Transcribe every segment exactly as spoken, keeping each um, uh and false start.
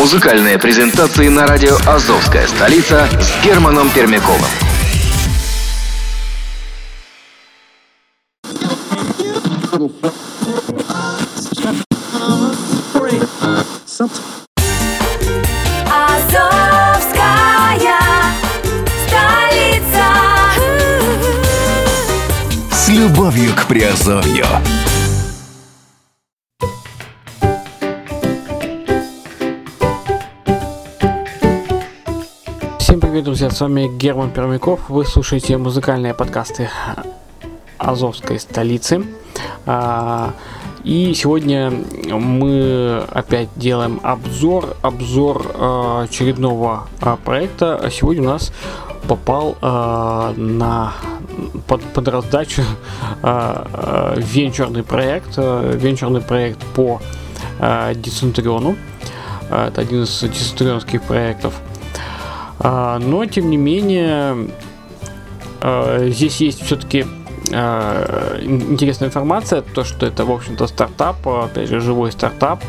Музыкальные презентации на радио «Азовская столица» с Германом Пермяковым. Азовская столица. С любовью к Приазовью. Всем привет, друзья, с вами Герман Пермяков. Вы слушаете музыкальные подкасты Азовской столицы. И сегодня мы опять делаем обзор, обзор очередного проекта. Сегодня у нас попал на под, под раздачу венчурный проект, венчурный проект по Децентриону. Это один из децентрионских проектов. Но тем не менее здесь есть все-таки интересная информация, то что это, в общем-то, стартап, опять же, живой стартап,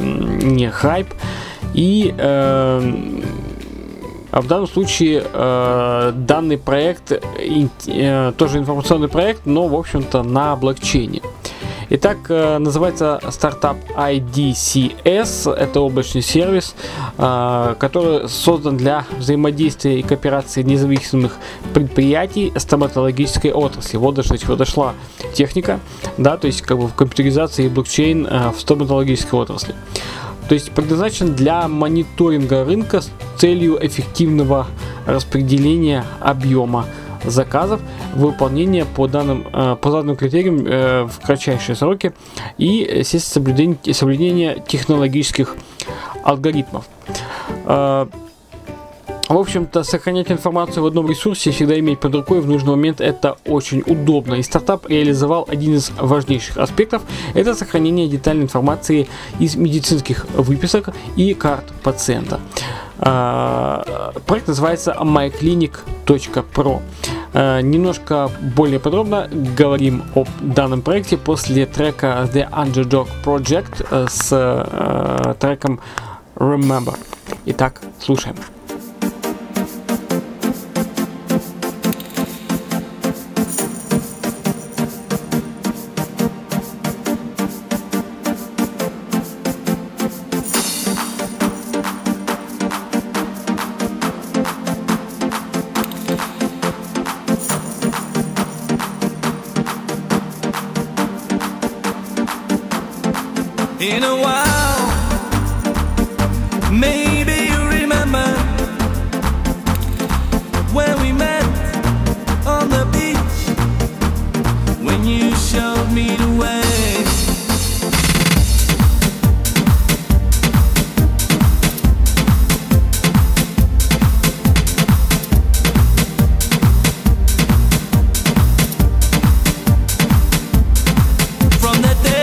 не хайп, и в данном случае данный проект тоже информационный проект, но, в общем-то, на блокчейне. Итак, называется стартап ай ди си эс, это облачный сервис, который создан для взаимодействия и кооперации независимых предприятий стоматологической отрасли. Вот до чего дошла техника, да, то есть как бы в компьютеризации и блокчейн в стоматологической отрасли. То есть предназначен для мониторинга рынка с целью эффективного распределения объема заказов, выполнение по данным, по заданным критериям в кратчайшие сроки и, естественно, соблюдение, соблюдение технологических алгоритмов. В общем-то, сохранять информацию в одном ресурсе и всегда иметь под рукой в нужный момент — это очень удобно. И стартап реализовал один из важнейших аспектов – это сохранение детальной информации из медицинских выписок и карт пациента. Проект называется май клиник точка про. Немножко более подробно говорим об данном проекте после трека The Underdog Project с треком Remember. Итак, слушаем. In a while, maybe you remember when we met on the beach, when you showed me the way. From that day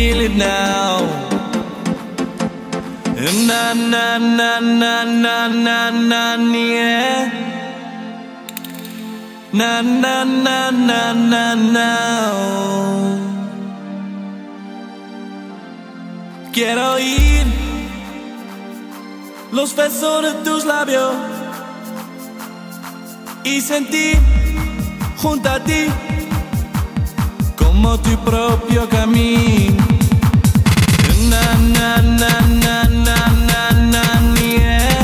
feel it now. Na na na na na na na yeah. Na na na na na na. Quiero oír los besos de tus labios y sentir junto a ti como tu propio camino. Na na na na na na na yeah.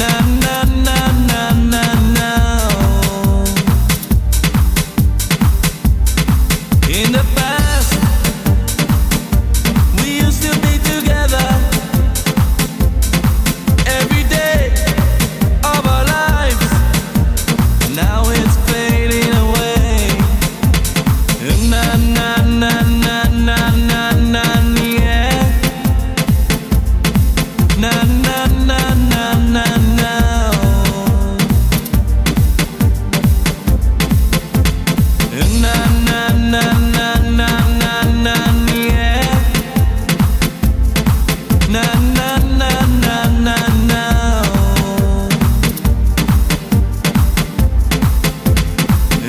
Na na na na na na. In the past we used to be together every day of our lives. Now it's fading away. Na na na na na.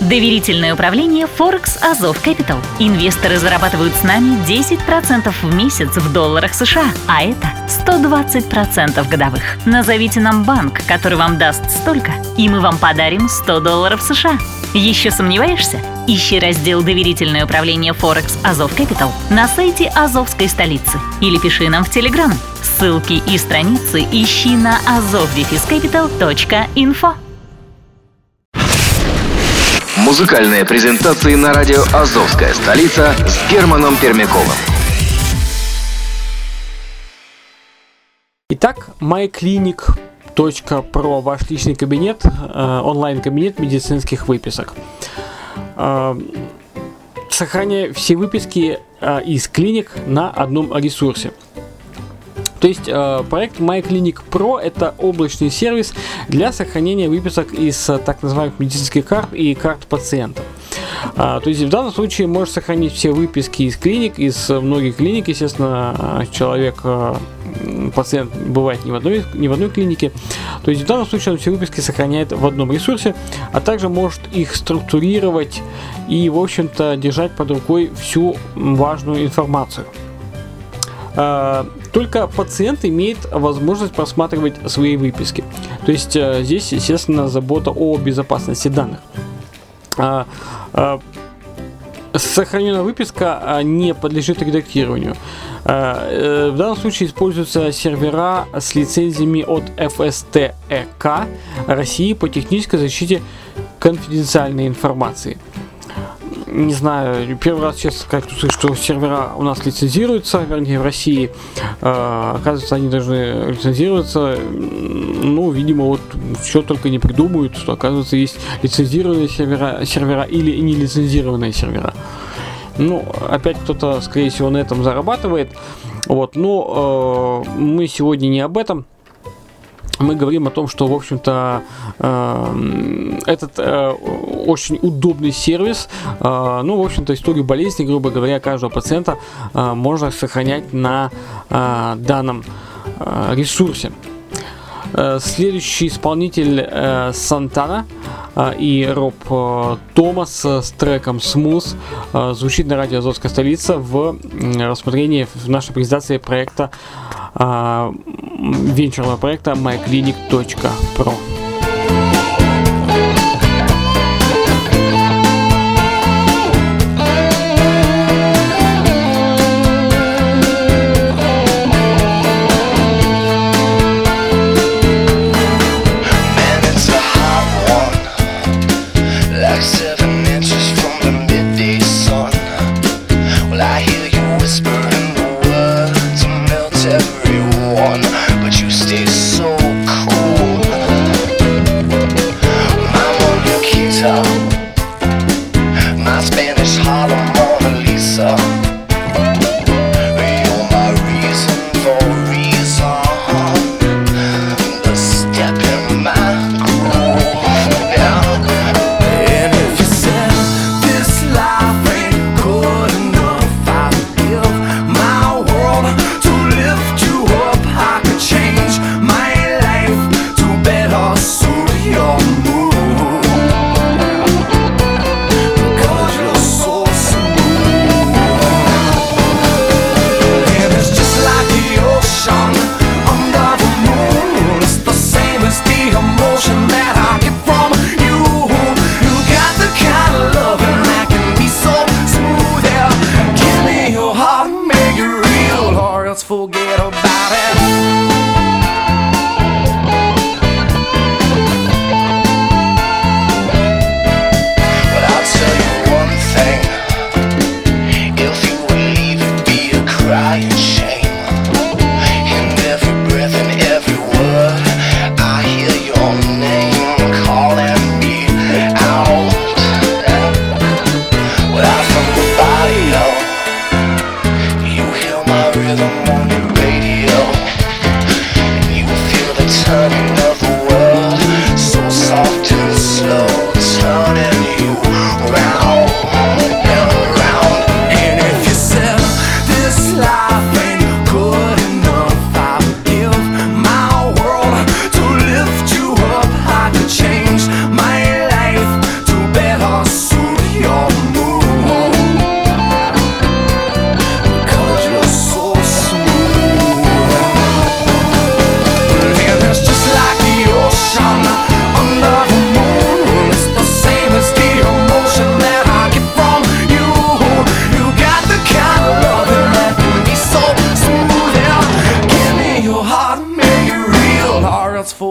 Доверительное управление Форекс Azov Capital. Инвесторы зарабатывают с нами десять процентов в месяц в долларах США, а это сто двадцать процентов годовых. Назовите нам банк, который вам даст столько, и мы вам подарим сто долларов США. Еще сомневаешься? Ищи раздел «Доверительное управление Форекс Azov Capital» на сайте Азовской столицы или пиши нам в Телеграм. Ссылки и страницы ищи на azov dash capital точка info. Музыкальные презентации на радио «Азовская столица» с Германом Пермяковым. Итак, май клиник точка про, ваш личный кабинет, онлайн-кабинет медицинских выписок. Сохраняя все выписки из клиник на одном ресурсе. То есть проект май клиник точка про это облачный сервис для сохранения выписок из так называемых медицинских карт и карт пациента. То есть в данном случае можно сохранить все выписки из клиник, из многих клиник. Естественно, человек, пациент бывает не в одной, не в одной клинике. То есть в данном случае он все выписки сохраняет в одном ресурсе, а также может их структурировать и, в общем-то, держать под рукой всю важную информацию. Только пациент имеет возможность просматривать свои выписки. То есть здесь, естественно, забота о безопасности данных. Сохраненная выписка не подлежит редактированию. В данном случае используются сервера с лицензиями от эф эс тэ э ка России по технической защите конфиденциальной информации. Не знаю, первый раз, честно сказать, что сервера у нас лицензируются, вернее, в России. Э, оказывается, они должны лицензироваться. Ну, видимо, вот что только не придумают, что, оказывается, есть лицензированные сервера, сервера или нелицензированные сервера. Ну, опять кто-то, скорее всего, на этом зарабатывает. Вот, но э, мы сегодня не об этом. Мы говорим о том, что, в общем-то, э, этот э, очень удобный сервис, э, ну, в общем-то, историю болезни, грубо говоря, каждого пациента э, можно сохранять на э, данном э, ресурсе. Э, следующий исполнитель э, Сантана э, и Роб э, Томс э, с треком «Smooth» э, звучит на радио «Азовская столица» в э, рассмотрении в нашей презентации проекта, э, венчурного проекта май клиник точка про. But you stay so cool.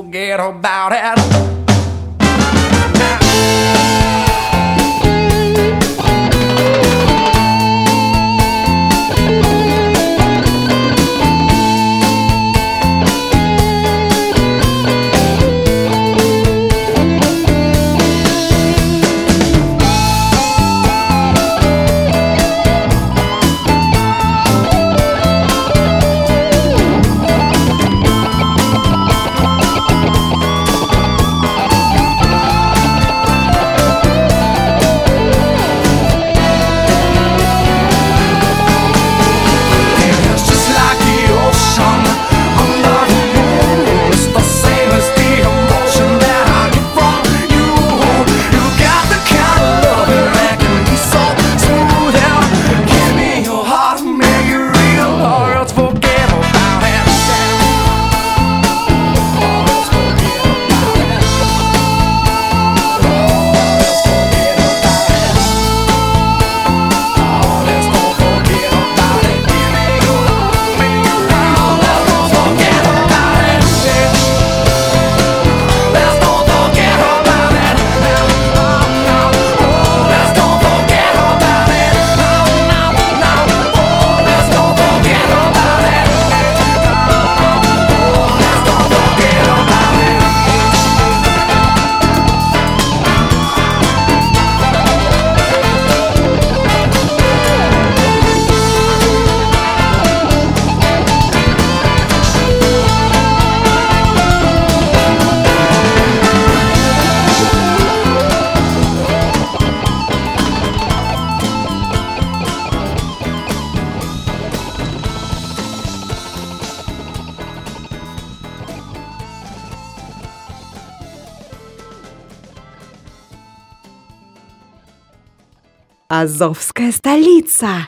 forget about it. Азовская столица.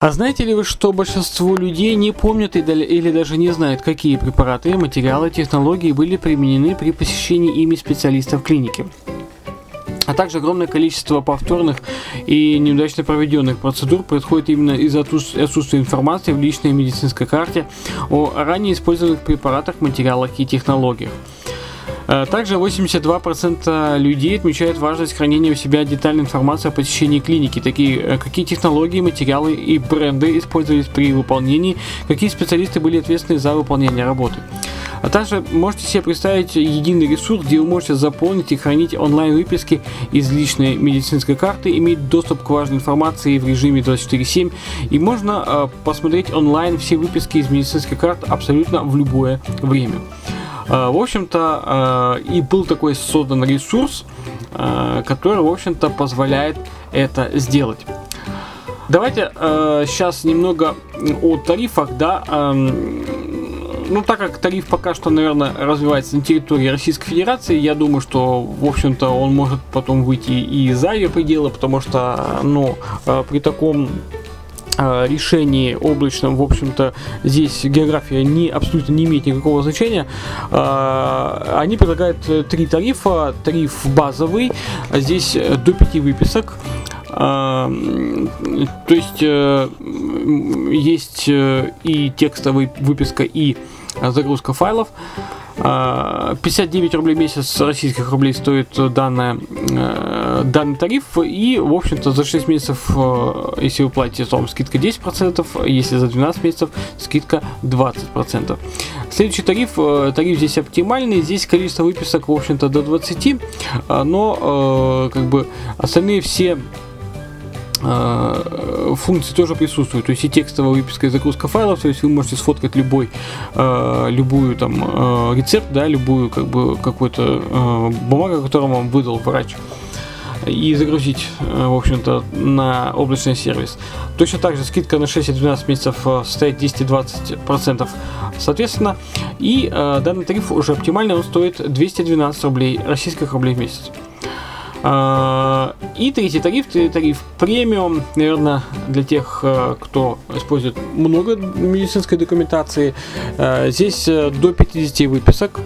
А знаете ли вы, что большинство людей не помнят или даже не знают, какие препараты, материалы, технологии были применены при посещении ими специалистов клиники? А также огромное количество повторных и неудачно проведенных процедур происходит именно из-за отсутствия информации в личной медицинской карте о ранее использованных препаратах, материалах и технологиях. Также восемьдесят два процента людей отмечают важность хранения у себя детальной информации о посещении клиники, такие какие технологии, материалы и бренды использовались при выполнении, какие специалисты были ответственны за выполнение работы. А также можете себе представить единый ресурс, где вы можете заполнить и хранить онлайн-выписки из личной медицинской карты, иметь доступ к важной информации в режиме двадцать четыре семь, и можно посмотреть онлайн все выписки из медицинских карт абсолютно в любое время. В общем-то, и был такой создан ресурс, который, в общем-то, позволяет это сделать. Давайте сейчас немного о тарифах, да. Ну, так как тариф пока что, наверное, развивается на территории Российской Федерации, я думаю, что, в общем-то, он может потом выйти и за ее пределы, потому что, ну, при таком решении облачном, в общем-то, здесь география не, абсолютно не имеет никакого значения. Они предлагают три тарифа. Тариф базовый, здесь до пяти выписок. То есть есть и текстовая выписка, и загрузка файлов. пятьдесят девять рублей в месяц российских рублей стоит данная, данный тариф, и, в общем-то, за шесть месяцев, если вы платите сом, скидка десять процентов, если за двенадцать месяцев, скидка двадцать процентов. Следующий тариф, тариф здесь оптимальный, здесь количество выписок, в общем-то, до двадцати, но, как бы, остальные все функции тоже присутствуют, то есть и текстовая выписка, и загрузка файлов, то есть вы можете сфоткать любой, любую там рецепт, да, любую как бы какую-то бумагу, которую вам выдал врач, и загрузить, в общем-то, на облачный сервис. Точно так же скидка на шесть и двенадцать месяцев составит десять и двадцать процентов соответственно, и данный тариф уже оптимальный, он стоит двести двенадцать рублей, российских рублей в месяц. И третий тариф, тариф премиум, наверное, для тех, кто использует много медицинской документации. Здесь до пятидесяти выписок,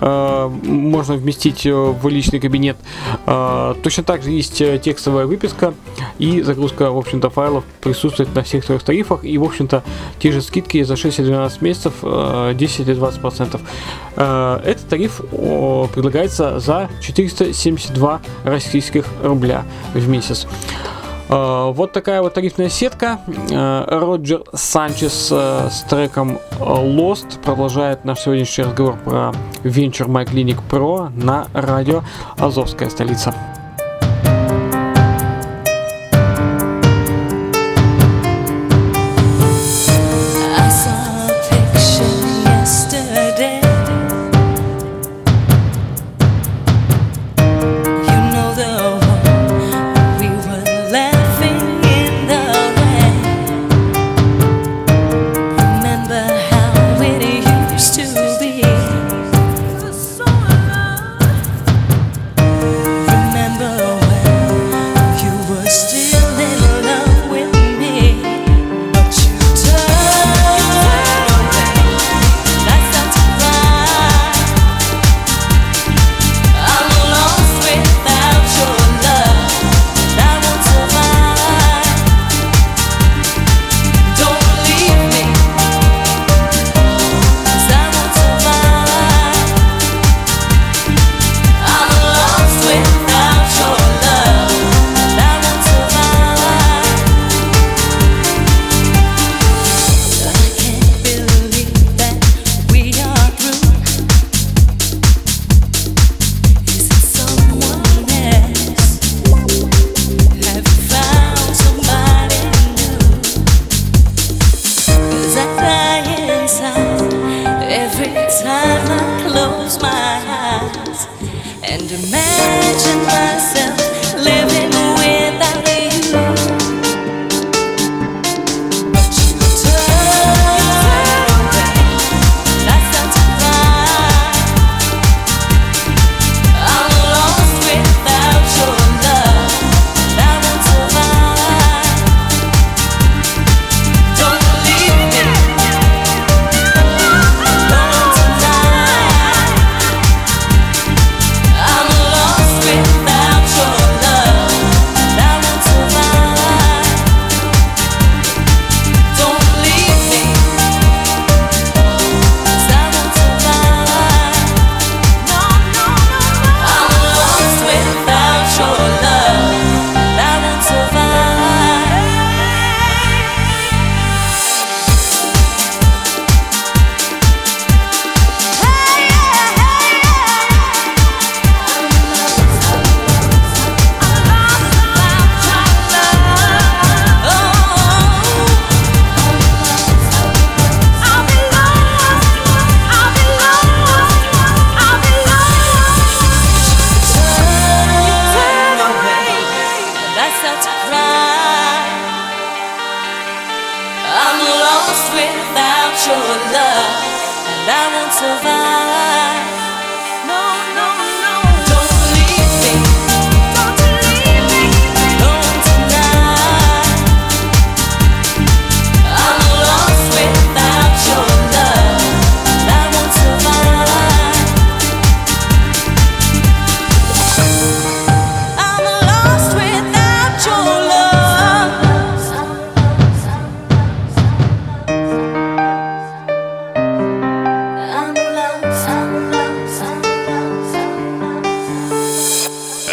можно вместить в личный кабинет. Точно так же есть текстовая выписка и загрузка, в общем-то, файлов присутствует на всех трех тарифах, и, в общем-то, те же скидки за шесть и двенадцать месяцев, десять и двадцать процентов. Этот тариф предлагается за четыреста семьдесят два российских рубля в месяц. Вот такая вот тарифная сетка. Роджер Санчес с треком Lost продолжает наш сегодняшний разговор про венчур MyClinic.pro на радио Азовская столица.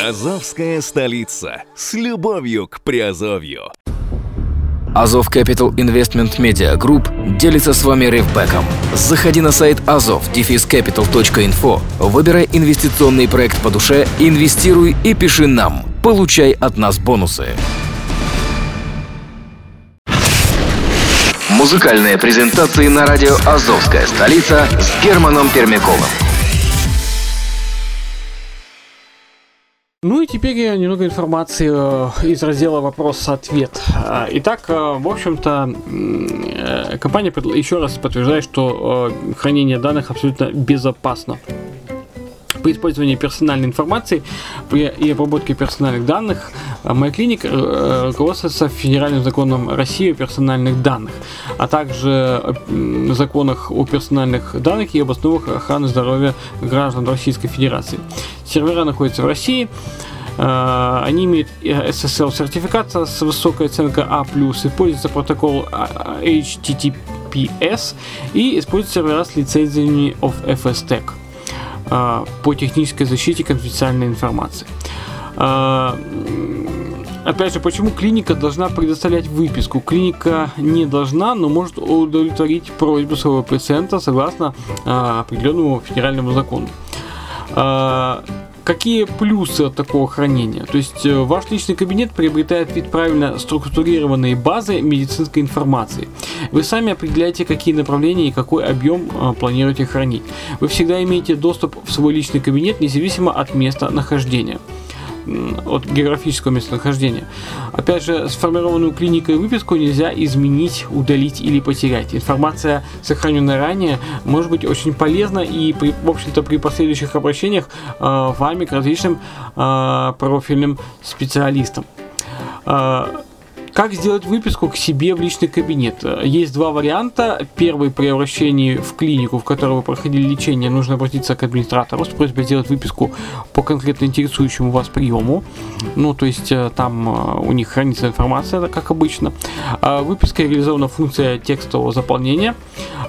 Азовская столица. С любовью к Приазовью. Azov Capital Investment Media Group делится с вами ревбэком. Заходи на сайт azov-capital.info, выбирай инвестиционный проект по душе, инвестируй и пиши нам. Получай от нас бонусы. Музыкальные презентации на радио Азовская столица с Германом Пермяковым. Ну и теперь немного информации из раздела «Вопрос-ответ». Итак, в общем-то, компания еще раз подтверждает, что хранение данных абсолютно безопасно. При использовании персональной информации и обработке персональных данных MyClinic руководствуется федеральным законом России о персональных данных, а также о законах о персональных данных и об основах охраны здоровья граждан Российской Федерации. Сервера находятся в России. Они имеют эс эс эл-сертификат с высокой оценкой А плюс, используется протокол эйч ти ти пи эс и используется сервера с лицензиями от эф эс тэк по технической защите конфиденциальной информации. Опять же, почему клиника должна предоставлять выписку? Клиника не должна, но может удовлетворить просьбу своего пациента согласно определенному федеральному закону. Какие плюсы от такого хранения? То есть ваш личный кабинет приобретает вид правильно структурированной базы медицинской информации. Вы сами определяете, какие направления и какой объем а, планируете хранить. Вы всегда имеете доступ в свой личный кабинет, независимо от места нахождения, от географического местонахождения. Опять же, сформированную клиникой выписку нельзя изменить, удалить или потерять. Информация, сохраненная ранее, может быть очень полезна и, при, в общем-то, при последующих обращениях э, вами к различным э, профильным специалистам. Э, Как сделать выписку к себе в личный кабинет? Есть два варианта. Первый: при обращении в клинику, в которой вы проходили лечение, нужно обратиться к администратору с просьбой сделать выписку по конкретно интересующему вас приему. Ну, то есть там у них хранится информация, как обычно. Выписка реализована функция текстового заполнения,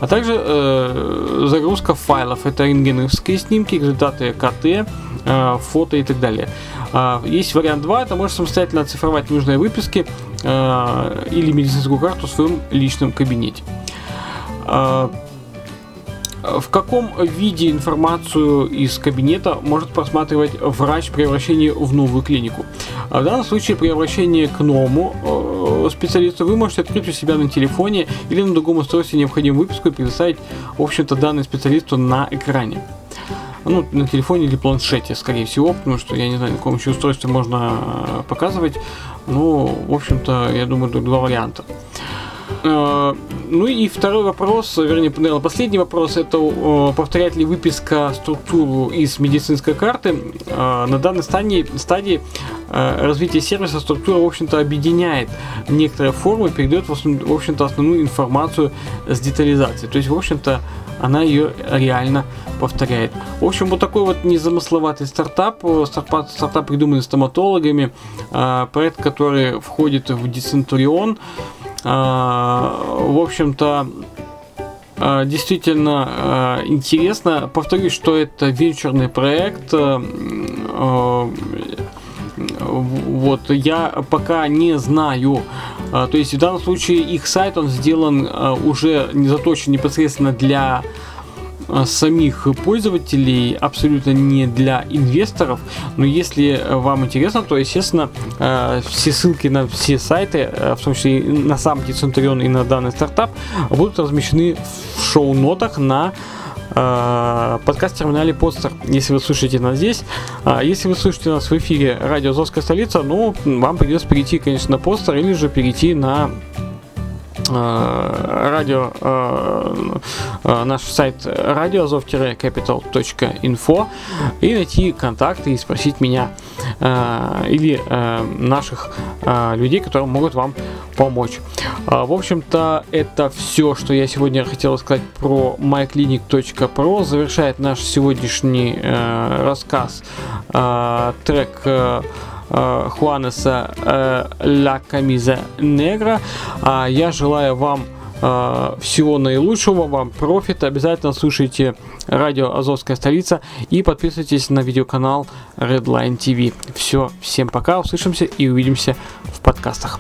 а также э, загрузка файлов. Это рентгеновские снимки, результаты ка тэ, э, фото и так далее. Э, есть вариант два. Это можно самостоятельно оцифровать нужные выписки или медицинскую карту в своем личном кабинете. В каком виде информацию из кабинета может просматривать врач при обращении в новую клинику? В данном случае при обращении к новому специалисту вы можете открыть у себя на телефоне или на другом устройстве необходимую выписку и предоставить, в общем-то, данные специалисту на экране. Ну, на телефоне или планшете, скорее всего, потому что я не знаю, на каком еще устройстве можно показывать. Ну, в общем-то, я думаю, тут два варианта. Ну и второй вопрос, вернее, наверное, последний вопрос, это повторяет ли выписка структуру из медицинской карты. На данной стадии, стадии развития сервиса структура, в общем-то, объединяет некоторые формы, передает, в общем-то, основную информацию с детализацией. То есть, в общем-то, она ее реально повторяет. В общем, вот такой вот незамысловатый стартап, стартап, стартап придуманный стоматологами, проект, который входит в Децентрион. В общем-то, действительно интересно. Повторюсь, что это венчурный проект. Вот, я пока не знаю. То есть в данном случае их сайт, он сделан уже не заточен непосредственно для самих пользователей, абсолютно не для инвесторов. Но если вам интересно, то, естественно, все ссылки на все сайты, в том числе и на сам Децентрион и на данный стартап, будут размещены в шоу-нотах на подкаст-терминале Подстер, если вы слушаете нас здесь. Если вы слушаете нас в эфире радио «Азовская столица», ну, вам придется перейти, конечно, на Подстер или же перейти на радио, наш сайт радио азов-capital.info и найти контакты и спросить меня или наших людей, которые могут вам помочь. В общем-то, это все, что я сегодня хотел сказать про май клиник точка про. Завершает наш сегодняшний рассказ трек Juanes «La Camisa Negra». Я желаю вам всего наилучшего, вам профита. Обязательно слушайте радио «Азовская столица» и подписывайтесь на видеоканал Redline ти ви. Все, всем пока, услышимся и увидимся в подкастах.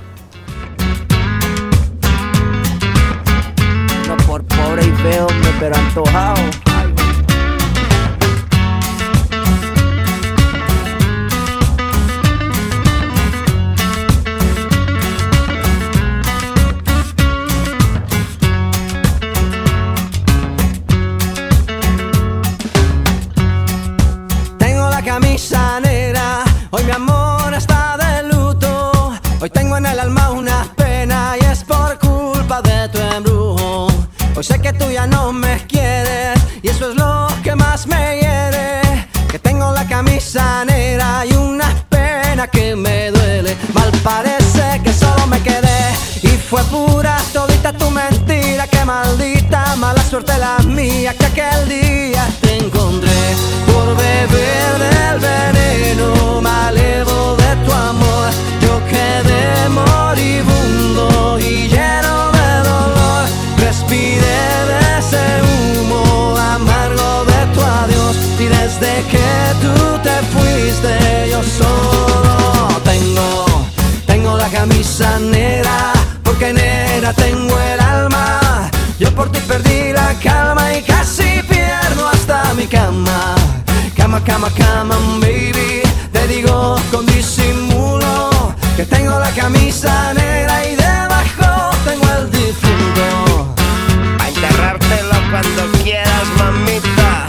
Camisa negra, hoy mi amor está de luto. Hoy tengo en el alma una pena y es por culpa de tu embrujo. Hoy sé que tú ya no me quieres y eso es lo que más me hiere. Que tengo la camisa negra y una pena que me duele. Qué maldita mala suerte la mía, que aquel día te encontré por beber del veneno malevo de tu amor. Yo quedé moribundo y lleno de dolor, respiré de ese humo amargo de tu adiós. Y desde que tú te fuiste yo solo tengo, tengo la camisa negra, porque negra tengo el alma. Yo por ti perdí la calma y casi pierdo hasta mi cama. Cama, cama, cama, baby. Te digo con disimulo que tengo la camisa negra y debajo tengo el difunto. A enterrártelo cuando quieras, mamita.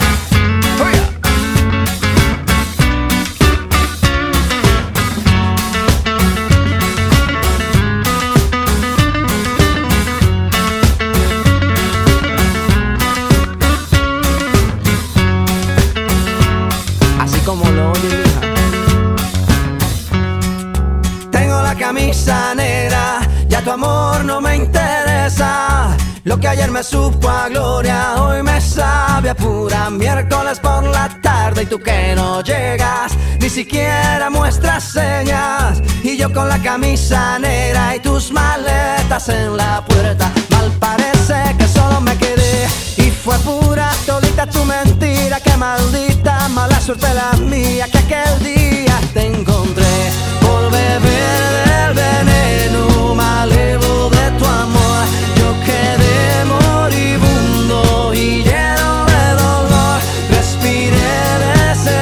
Ya tu amor no me interesa, lo que ayer me supo a gloria hoy me sabe a pura miércoles por la tarde. Y tú que no llegas, ni siquiera muestras señas, y yo con la camisa negra y tus maletas en la puerta. Mal parece que solo me quedé y fue pura todita tu mentira. Qué maldita mala suerte la mía, que aquel día te encontré por beber el veneno malevo de tu amor. Yo quedé moribundo y lleno de dolor, respiré de ese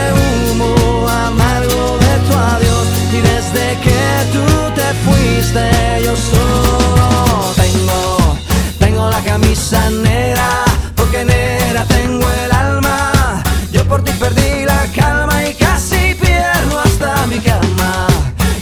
humo amargo de tu adiós. Y desde que tú te fuiste yo solo tengo, tengo la camisa negra, porque negra tengo el alma. Yo por ti perdí la calma y casi pierdo hasta mi cama.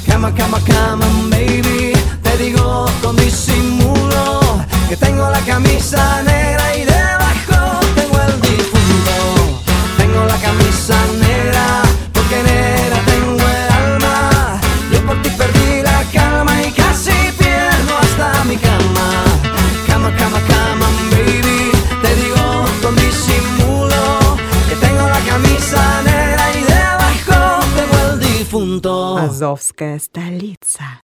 Cama, cama, cama, baby. Te digo con disimulo que tengo la camisa negra y debajo tengo el difunto. Tengo la camisa negra, porque negra tengo el alma. Yo por ti perdí la calma y casi pierdo hasta mi cama. Cama, cama, cama, baby. Te digo con disimulo que tengo la camisa negra. Азовская столица.